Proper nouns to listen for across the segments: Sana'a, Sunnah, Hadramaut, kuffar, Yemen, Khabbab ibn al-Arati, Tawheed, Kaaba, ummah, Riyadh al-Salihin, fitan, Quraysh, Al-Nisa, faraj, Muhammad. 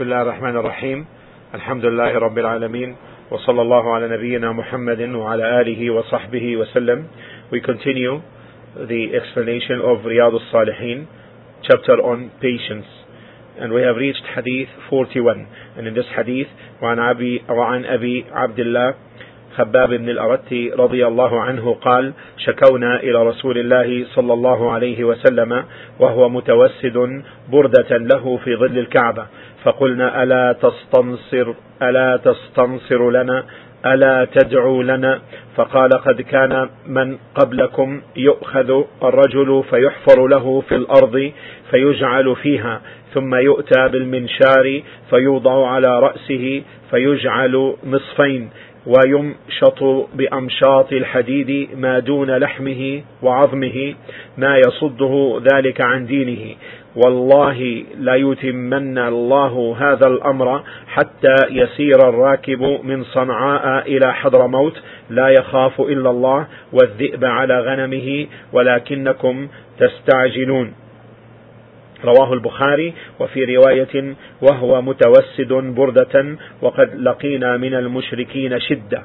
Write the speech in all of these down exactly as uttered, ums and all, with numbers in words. بسم الله الرحمن الرحيم الحمد لله رب العالمين وصلى الله على نبينا محمد وعلى آله وصحبه وسلم. We continue the explanation of Riyadh al-Salihin, chapter on patience, and we have reached hadith forty-one. And in this hadith, وعن أبي وعن أبي عبد الله خباب بن الأرتي رضي الله عنه قال: شكونا إلى رسول الله صلى الله عليه وسلم وهو متوسد بردة له في ظل الكعبة، فقلنا ألا تستنصر ألا تستنصر لنا ألا تدعو لنا؟ فقال: قد كان من قبلكم يؤخذ الرجل فيحفر له في الأرض فيجعل فيها، ثم يؤتى بالمنشار فيوضع على رأسه فيجعل نصفين، ويمشط بأمشاط الحديد ما دون لحمه وعظمه ما يصده ذلك عن دينه، والله لا يتمن الله هذا الأمر حتى يسير الراكب من صنعاء إلى حضرموت لا يخاف إلا الله والذئب على غنمه ولكنكم تستعجلون. رواه البخاري. وفي رواية: وهو متوسد بردة وقد لقينا من المشركين شدة.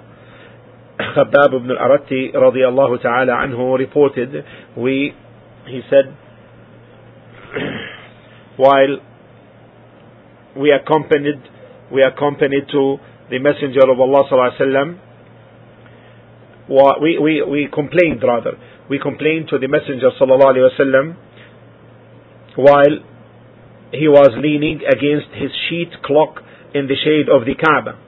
Khabbab ibn al-Arati رضي الله تعالى عنه reported, we, he said, while we accompanied we accompanied to the Messenger of Allah sallallahu alaihi wasallam, we we we complained rather we complained to the Messenger sallallahu alaihi wasallam while he was leaning against his sheet clock in the shade of the Kaaba,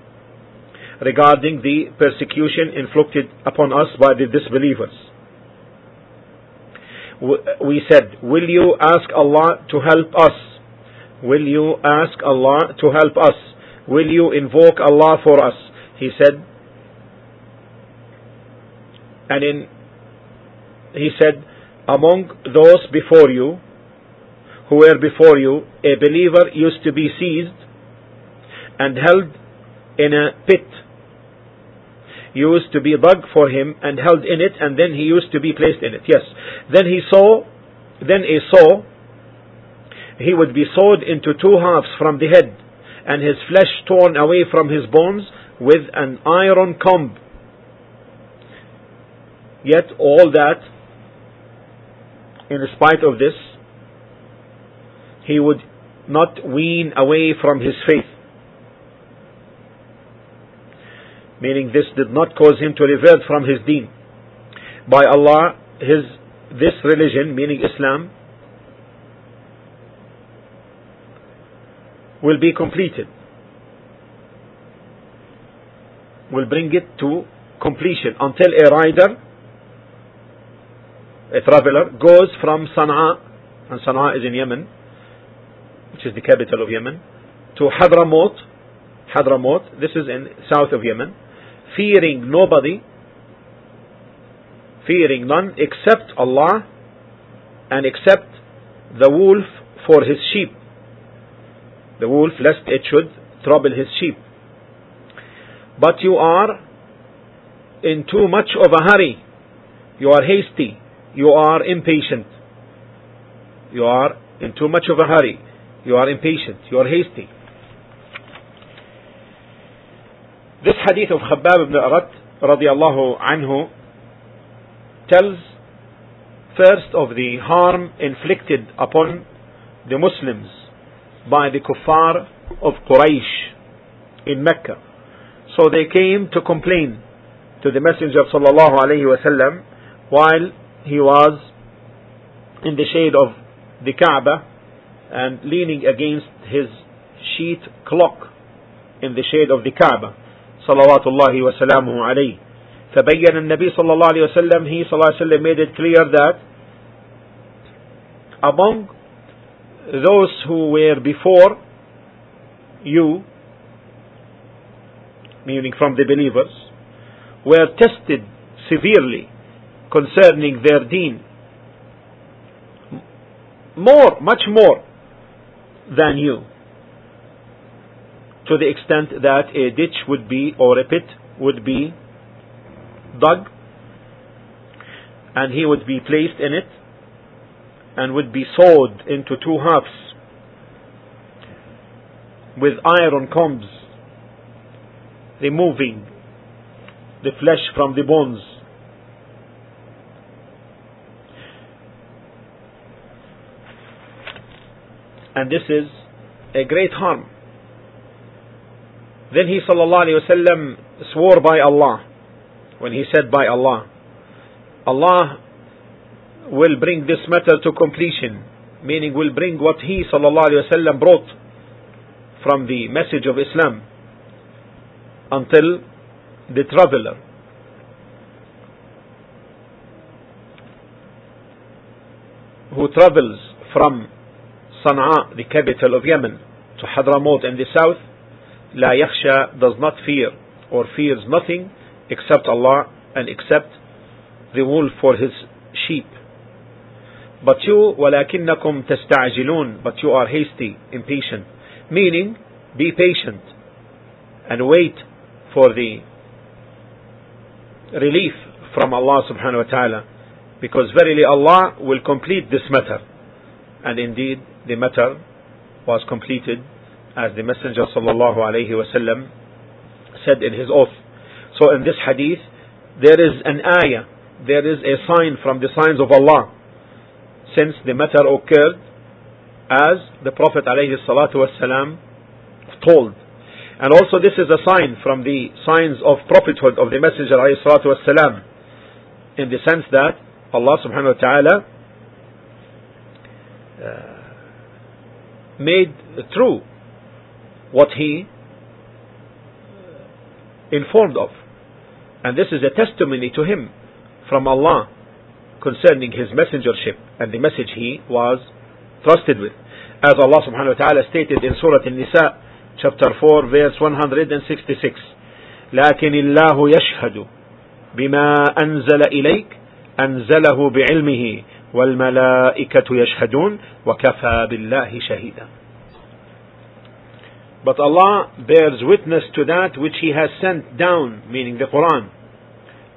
regarding the persecution inflicted upon us by the disbelievers. We said, will you ask Allah to help us? Will you ask Allah to help us? Will you invoke Allah for us? He said, and in, he said, among those before you, who were before you, a believer used to be seized and held in a pit. Used to be dug for him and held in it, and then he used to be placed in it. Yes. Then he saw, then a saw, he would be sawed into two halves from the head, and his flesh torn away from his bones with an iron comb. Yet all that, in spite of this, he would not wean away from his faith. Meaning, this did not cause him to revert from his deen. By Allah, his this religion, meaning Islam, will be completed. Will bring it to completion until a rider, a traveler, goes from Sana'a, and Sana'a is in Yemen, which is the capital of Yemen, to Hadramaut. Hadramaut, this is in south of Yemen, fearing nobody, fearing none except Allah, and except the wolf for his sheep, the wolf lest it should trouble his sheep. But you are in too much of a hurry, you are hasty, you are impatient, you are in too much of a hurry. You are impatient, you are hasty. This hadith of Khabbab ibn al-Arat radiallahu anhu tells first of the harm inflicted upon the Muslims by the kuffar of Quraysh in Mecca. So they came to complain to the Messenger sallallahu alayhi wasallam while he was in the shade of the Kaaba and leaning against his sheet clock in the shade of the Kaaba, salawatullahi wa salamuhu alayhi. فَبَيَّنَ النَّبِي صلى الله عليه وسلم, he صلى الله عليه وسلم made it clear that among those who were before you, meaning from the believers, were tested severely concerning their deen, more, much more than you, to the extent that a ditch would be, or a pit would be dug, and he would be placed in it and would be sawed into two halves, with iron combs, removing the flesh from the bones. And this is a great harm. Then he sallallahu alayhi wa sallam swore by Allah, when he said by Allah, Allah will bring this matter to completion, meaning will bring what he sallallahu alayhi wa sallam brought from the message of Islam until the traveler. Who travels from Sana'a, the capital of Yemen, to Hadramaut in the south, La yakhsha, does not fear or fears nothing except Allah and except the wolf for his sheep. But you, وَلَكِنَّكُمْ تَسْتَعْجِلُونَ, but you are hasty, impatient. Meaning, be patient and wait for the relief from Allah subhanahu wa ta'ala, because verily Allah will complete this matter. And indeed, the matter was completed as the Messenger sallallahu alayhi wa sallam said in his oath. So in this hadith, there is an ayah, there is a sign from the signs of Allah, since the matter occurred as the Prophet alayhi salatu wasalam told. And also this is a sign from the signs of prophethood of the Messenger alayhi salatu wasalam, in the sense that Allah subhanahu wa ta'ala uh, made true what he informed of, and this is a testimony to him from Allah concerning his messengership and the message he was trusted with, as Allah subhanahu wa ta'ala stated in Surah Al-Nisa chapter four verse one hundred sixty-six, لَكِنِ اللَّهُ يَشْهَدُ بِمَا أَنزَلَ إِلَيْكَ أَنزَلَهُ بِعِلْمِهِ وَالْمَلَائِكَةُ يَشْهَدُونَ وَكَفَى بِاللَّهِ شَهِيدًا. But Allah bears witness to that which He has sent down, meaning the Quran,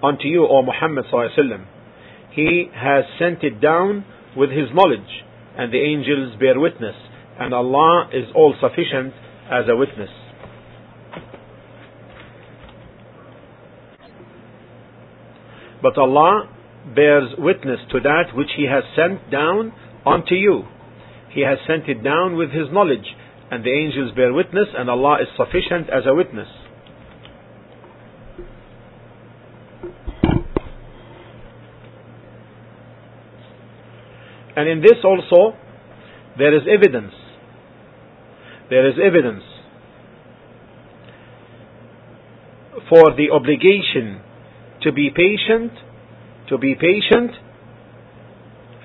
unto you, O Muhammad sallallahu alaihi wasallam. He has sent it down with His knowledge, and the angels bear witness, and Allah is all sufficient as a witness. But Allah bears witness to that which He has sent down unto you. He has sent it down with His knowledge, and the angels bear witness, and Allah is sufficient as a witness. And in this also, there is evidence. There is evidence for the obligation to be patient, to be patient,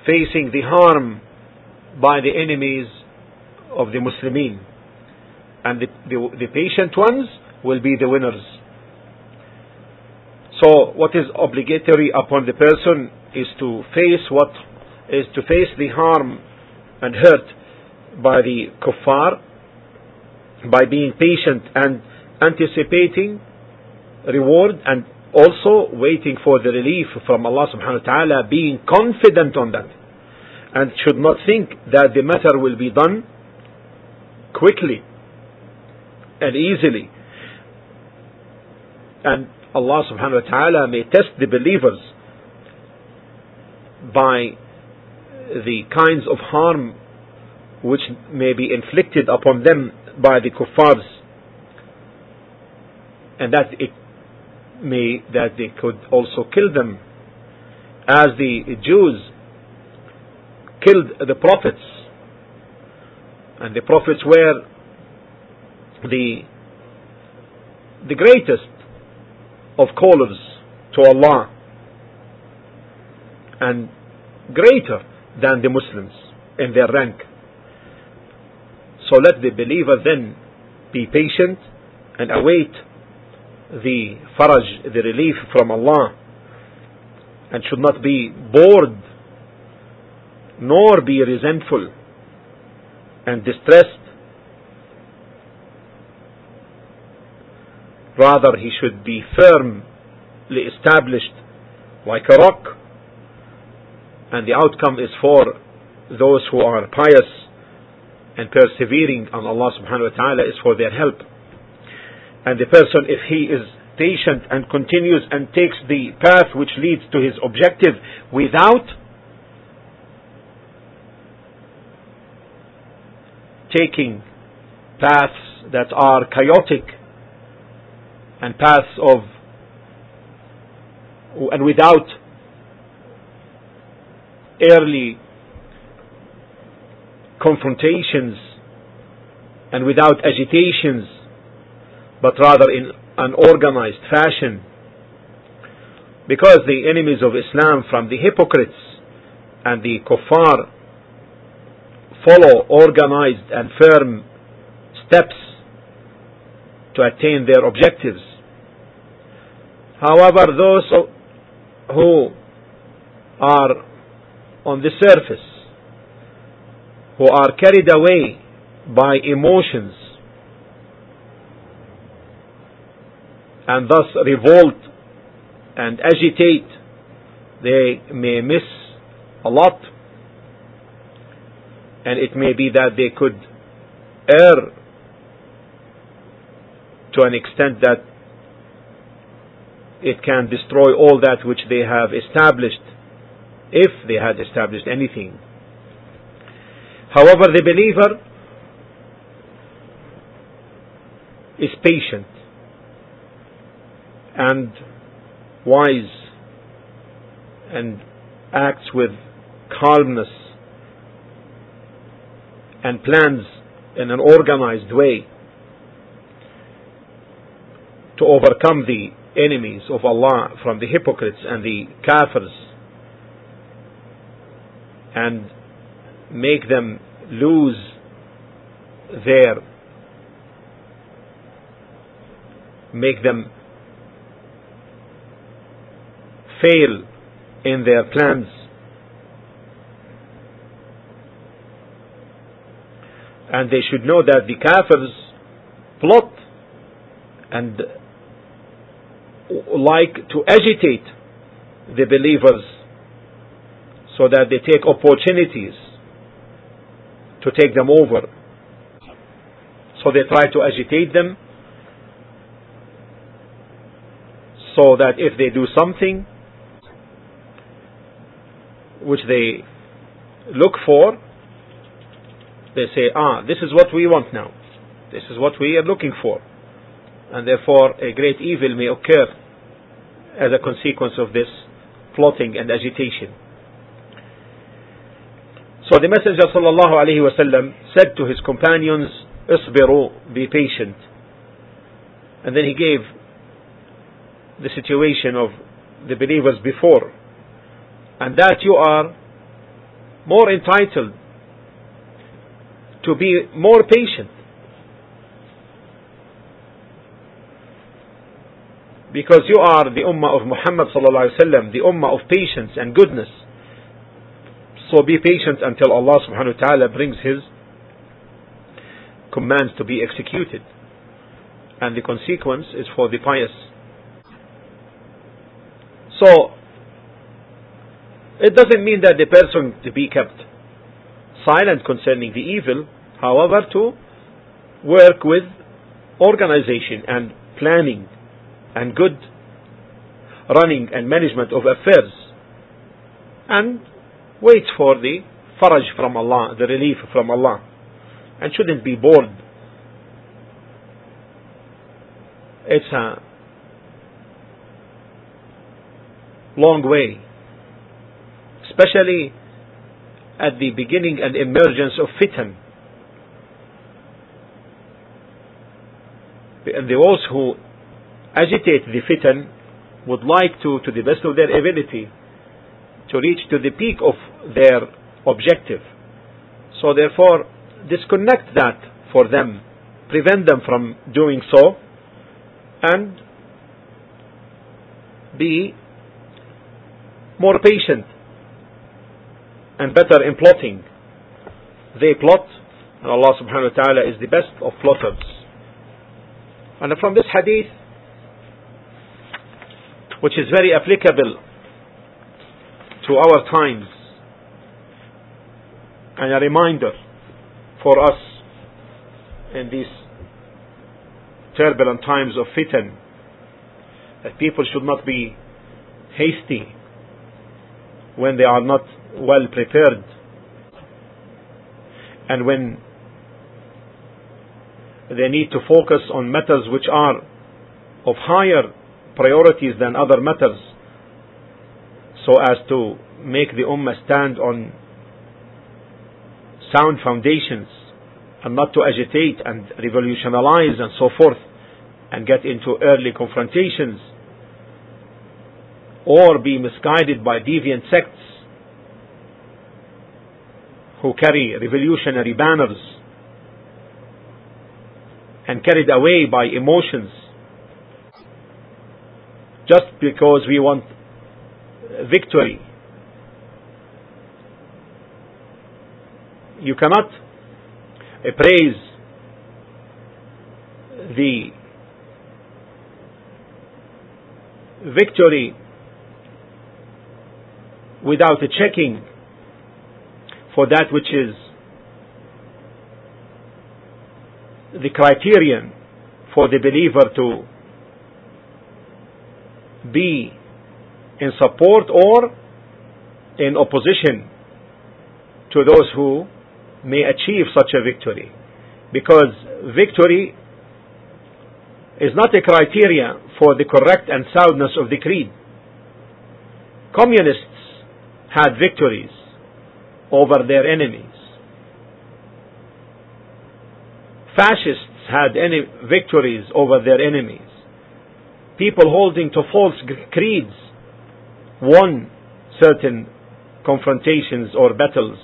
facing the harm by the enemies of the Muslimin, and the, the, the patient ones will be the winners. So what is obligatory upon the person is to face what is to face the harm and hurt by the kuffar by being patient and anticipating reward, and also waiting for the relief from Allah subhanahu wa ta'ala, being confident on that, and should not think that the matter will be done quickly and easily. And Allah subhanahu wa ta'ala may test the believers by the kinds of harm which may be inflicted upon them by the kuffars, and that it may that they could also kill them, as the Jews killed the prophets. And the prophets were the the greatest of callers to Allah, and greater than the Muslims in their rank. So let the believer then be patient and await the faraj, the relief from Allah, and should not be bored nor be resentful and distressed. Rather, he should be firmly established like a rock, and the outcome is for those who are pious and persevering on Allah subhanahu wa ta'ala is for their help. And the person, if he is patient and continues and takes the path which leads to his objective without taking paths that are chaotic and paths of and without early confrontations and without agitations, but rather in an organized fashion, because the enemies of Islam from the hypocrites and the kuffar follow organized and firm steps to attain their objectives. However, those who are on the surface, who are carried away by emotions and thus revolt and agitate, they may miss a lot, and it may be that they could err to an extent that it can destroy all that which they have established, if they had established anything. However, the believer is patient and wise and acts with calmness and plans in an organized way to overcome the enemies of Allah from the hypocrites and the kafirs and make them lose their make them fail in their plans. And they should know that the kafirs plot and like to agitate the believers so that they take opportunities to take them over. So they try to agitate them so that if they do something which they look for, they say, ah, this is what we want now. This is what we are looking for. And therefore, a great evil may occur as a consequence of this plotting and agitation. So the Messenger ﷺ said to his companions, Isbiru, be patient. And then he gave the situation of the believers before, and that you are more entitled to be more patient, because you are the ummah of Muhammad sallallahu alaihi wasallam, the ummah of patience and goodness. So be patient until Allah subhanahu wa ta'ala brings his commands to be executed, and the consequence is for the pious. So it doesn't mean that the person to be kept silent concerning the evil, however, to work with organization and planning and good running and management of affairs, and wait for the faraj from Allah, the relief from Allah, and shouldn't be bored. It's a long way, especially at the beginning and emergence of fitan. And those who agitate the fitan would like to, to the best of their ability, to reach to the peak of their objective. So therefore, disconnect that for them, prevent them from doing so, and be more patient and better in plotting. They plot, and Allah subhanahu wa ta'ala is the best of plotters. And from this hadith, which is very applicable to our times and a reminder for us in these turbulent times of fitan, that people should not be hasty when they are not well prepared, and when they need to focus on matters which are of higher priorities than other matters, so as to make the ummah stand on sound foundations, and not to agitate and revolutionize and so forth and get into early confrontations or be misguided by deviant sects who carry revolutionary banners and carried away by emotions just because we want victory. You cannot praise the victory without a checking for that which is the criterion for the believer to be in support or in opposition to those who may achieve such a victory, because victory is not a criteria for the correct and soundness of the creed. Communists had victories over their enemies. Fascists had any victories over their enemies. People holding to false creeds won certain confrontations or battles,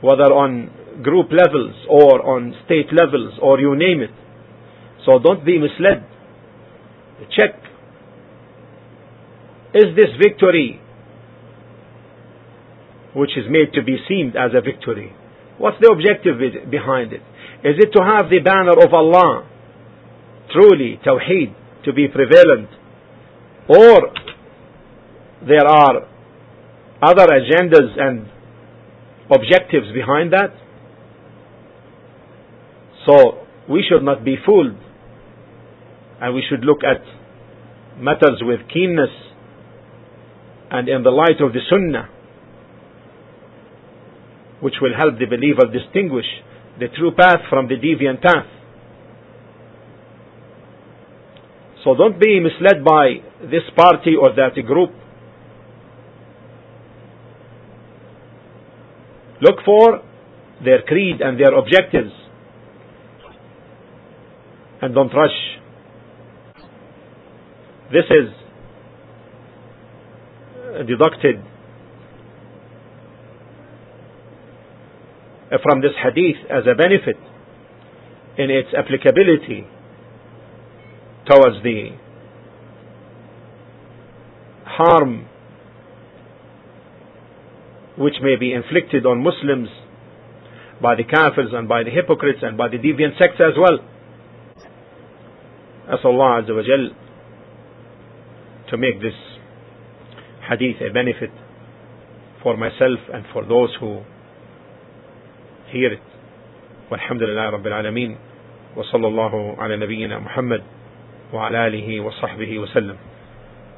whether on group levels or on state levels or you name it. So don't be misled. Check. Is this victory, which is made to be seen as a victory, what's the objective behind it? Is it to have the banner of Allah, truly Tawheed, to be prevalent? Or there are other agendas and objectives behind that? So we should not be fooled, and we should look at matters with keenness and in the light of the Sunnah, which will help the believer distinguish the true path from the deviant path. So don't be misled by this party or that group. Look for their creed and their objectives, and don't rush. This is deducted from this hadith as a benefit in its applicability towards the harm which may be inflicted on Muslims by the kafirs and by the hypocrites and by the deviant sects as well. Ask Allah Azza wa Jal to make this hadith a benefit for myself and for those who hear it. Walhamdulillah Rabbil Alameen. Wa sallallahu ala nabiyyina Muhammad wa ala alihi wa sahbihi wa sallam.